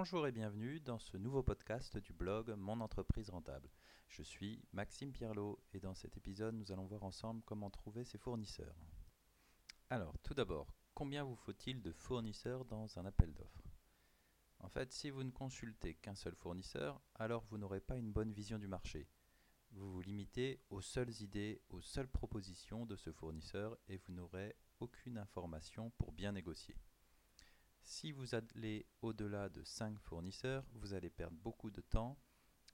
Bonjour et bienvenue dans ce nouveau podcast du blog Mon Entreprise Rentable. Je suis Maxime Pierlot et dans cet épisode, nous allons voir ensemble comment trouver ses fournisseurs. Alors, tout d'abord, combien vous faut-il de fournisseurs dans un appel d'offres ? En fait, si vous ne consultez qu'un seul fournisseur, alors vous n'aurez pas une bonne vision du marché. Vous vous limitez aux seules idées, aux seules propositions de ce fournisseur et vous n'aurez aucune information pour bien négocier. Si vous allez au-delà de 5 fournisseurs, vous allez perdre beaucoup de temps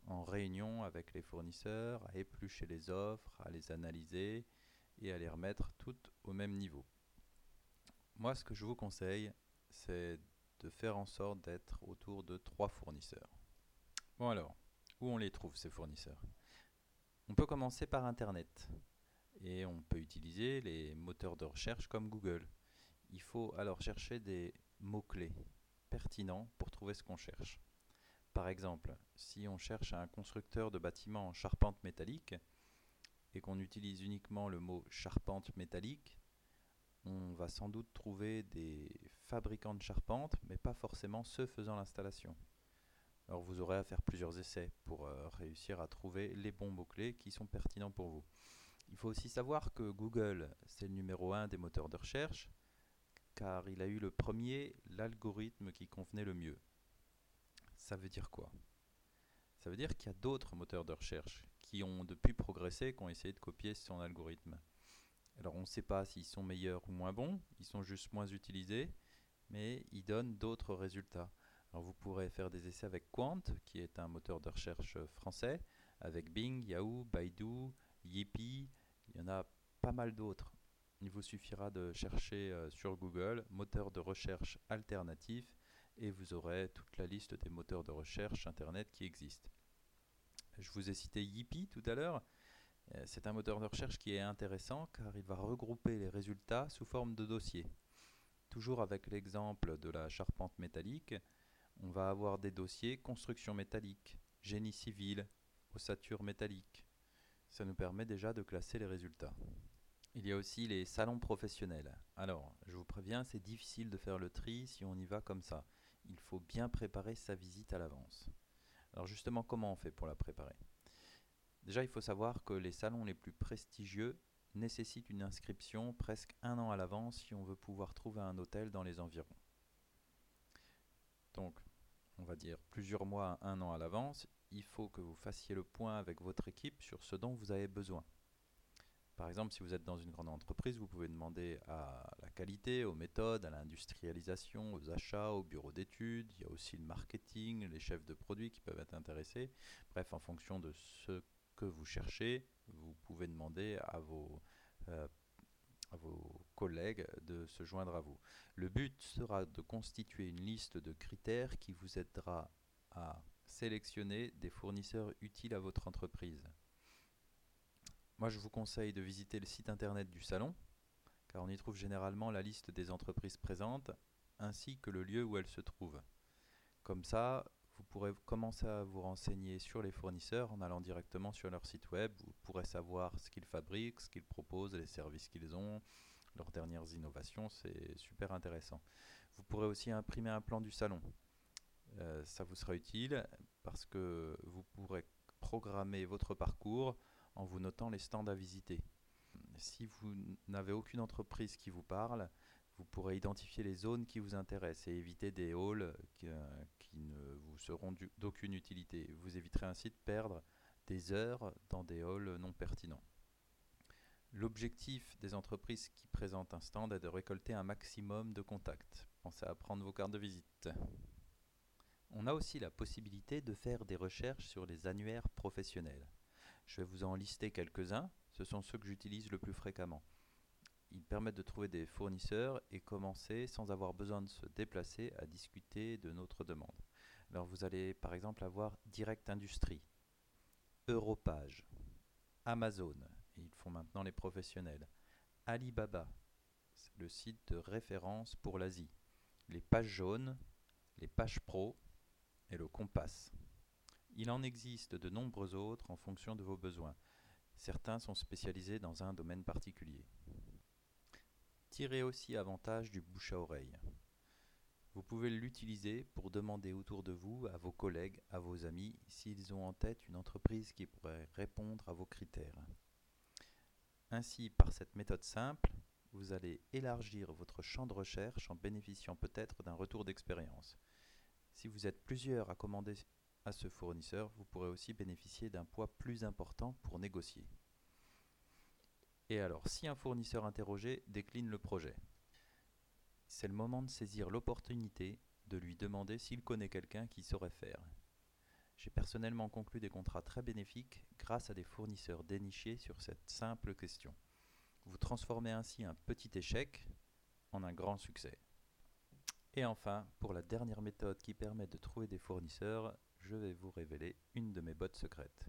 en réunion avec les fournisseurs, à éplucher les offres, à les analyser et à les remettre toutes au même niveau. Moi, ce que je vous conseille, c'est de faire en sorte d'être autour de 3 fournisseurs. Bon alors, où on les trouve ces fournisseurs ? On peut commencer par Internet et on peut utiliser les moteurs de recherche comme Google. Il faut alors chercher des mots-clés pertinents pour trouver ce qu'on cherche. Par exemple, si on cherche un constructeur de bâtiments en charpente métallique et qu'on utilise uniquement le mot « charpente métallique », on va sans doute trouver des fabricants de charpente, mais pas forcément ceux faisant l'installation. Alors vous aurez à faire plusieurs essais pour réussir à trouver les bons mots-clés qui sont pertinents pour vous. Il faut aussi savoir que Google, c'est le numéro 1 des moteurs de recherche, car il a eu le premier l'algorithme qui convenait le mieux. Ça veut dire quoi ? Ça veut dire qu'il y a d'autres moteurs de recherche qui ont depuis progressé, qui ont essayé de copier son algorithme. Alors on ne sait pas s'ils sont meilleurs ou moins bons, ils sont juste moins utilisés, mais ils donnent d'autres résultats. Alors vous pourrez faire des essais avec Quant, qui est un moteur de recherche français, avec Bing, Yahoo, Baidu, Yippy, il y en a pas mal d'autres. Il vous suffira de chercher sur Google, moteur de recherche alternatif, et vous aurez toute la liste des moteurs de recherche Internet qui existent. Je vous ai cité Yippy tout à l'heure. C'est un moteur de recherche qui est intéressant car il va regrouper les résultats sous forme de dossiers. Toujours avec l'exemple de la charpente métallique, on va avoir des dossiers construction métallique, génie civil, ossature métallique. Ça nous permet déjà de classer les résultats. Il y a aussi les salons professionnels. Alors, je vous préviens, c'est difficile de faire le tri si on y va comme ça. Il faut bien préparer sa visite à l'avance. Alors justement, comment on fait pour la préparer ? Déjà, il faut savoir que les salons les plus prestigieux nécessitent une inscription presque 1 an à l'avance si on veut pouvoir trouver un hôtel dans les environs. Donc, on va dire plusieurs mois à 1 an à l'avance, il faut que vous fassiez le point avec votre équipe sur ce dont vous avez besoin. Par exemple, si vous êtes dans une grande entreprise, vous pouvez demander à la qualité, aux méthodes, à l'industrialisation, aux achats, aux bureaux d'études. Il y a aussi le marketing, les chefs de produits qui peuvent être intéressés. Bref, en fonction de ce que vous cherchez, vous pouvez demander à vos collègues de se joindre à vous. Le but sera de constituer une liste de critères qui vous aidera à sélectionner des fournisseurs utiles à votre entreprise. Moi, je vous conseille de visiter le site internet du salon, car on y trouve généralement la liste des entreprises présentes, ainsi que le lieu où elles se trouvent. Comme ça, vous pourrez commencer à vous renseigner sur les fournisseurs en allant directement sur leur site web. Vous pourrez savoir ce qu'ils fabriquent, ce qu'ils proposent, les services qu'ils ont, leurs dernières innovations, c'est super intéressant. Vous pourrez aussi imprimer un plan du salon. Ça vous sera utile parce que vous pourrez programmer votre parcours en vous notant les stands à visiter. Si vous n'avez aucune entreprise qui vous parle, vous pourrez identifier les zones qui vous intéressent et éviter des halls qui ne vous seront d'aucune utilité. Vous éviterez ainsi de perdre des heures dans des halls non pertinents. L'objectif des entreprises qui présentent un stand est de récolter un maximum de contacts. Pensez à prendre vos cartes de visite. On a aussi la possibilité de faire des recherches sur les annuaires professionnels. Je vais vous en lister quelques-uns, ce sont ceux que j'utilise le plus fréquemment. Ils permettent de trouver des fournisseurs et commencer sans avoir besoin de se déplacer à discuter de notre demande. Alors vous allez par exemple avoir Direct Industrie, Europage, Amazon, et ils font maintenant les professionnels, Alibaba, c'est le site de référence pour l'Asie, les pages jaunes, les pages pro et le Compass. Il en existe de nombreux autres en fonction de vos besoins. Certains sont spécialisés dans un domaine particulier. Tirez aussi avantage du bouche à oreille. Vous pouvez l'utiliser pour demander autour de vous, à vos collègues, à vos amis, s'ils ont en tête une entreprise qui pourrait répondre à vos critères. Ainsi, par cette méthode simple, vous allez élargir votre champ de recherche en bénéficiant peut-être d'un retour d'expérience. Si vous êtes plusieurs à commander à ce fournisseur, vous pourrez aussi bénéficier d'un poids plus important pour négocier. Et alors, si un fournisseur interrogé décline le projet, c'est le moment de saisir l'opportunité de lui demander s'il connaît quelqu'un qui saurait faire. J'ai personnellement conclu des contrats très bénéfiques grâce à des fournisseurs dénichés sur cette simple question. Vous transformez ainsi un petit échec en un grand succès. Et enfin, pour la dernière méthode qui permet de trouver des fournisseurs, je vais vous révéler une de mes bottes secrètes.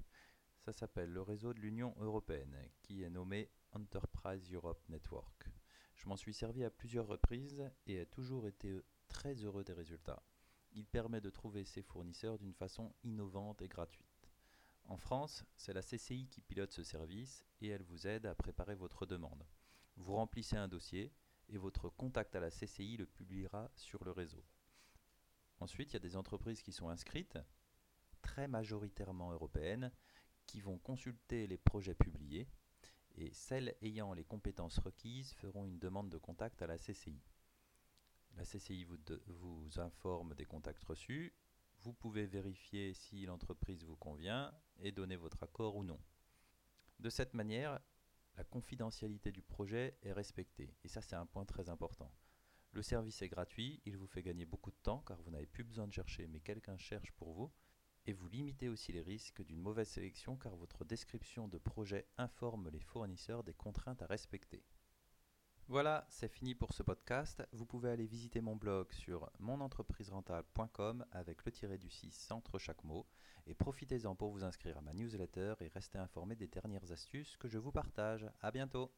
Ça s'appelle le réseau de l'Union européenne, qui est nommé Enterprise Europe Network. Je m'en suis servi à plusieurs reprises et ai toujours été très heureux des résultats. Il permet de trouver ses fournisseurs d'une façon innovante et gratuite. En France, c'est la CCI qui pilote ce service et elle vous aide à préparer votre demande. Vous remplissez un dossier et votre contact à la CCI le publiera sur le réseau. Ensuite, il y a des entreprises qui sont inscrites, très majoritairement européennes, qui vont consulter les projets publiés et celles ayant les compétences requises feront une demande de contact à la CCI. La CCI vous informe des contacts reçus, vous pouvez vérifier si l'entreprise vous convient et donner votre accord ou non. De cette manière, la confidentialité du projet est respectée et ça c'est un point très important. Le service est gratuit, il vous fait gagner beaucoup de temps car vous n'avez plus besoin de chercher mais quelqu'un cherche pour vous. Et vous limitez aussi les risques d'une mauvaise sélection car votre description de projet informe les fournisseurs des contraintes à respecter. Voilà, c'est fini pour ce podcast. Vous pouvez aller visiter mon blog sur monentrepriserentable.com avec le -6 entre chaque mot et profitez-en pour vous inscrire à ma newsletter et rester informé des dernières astuces que je vous partage. À bientôt!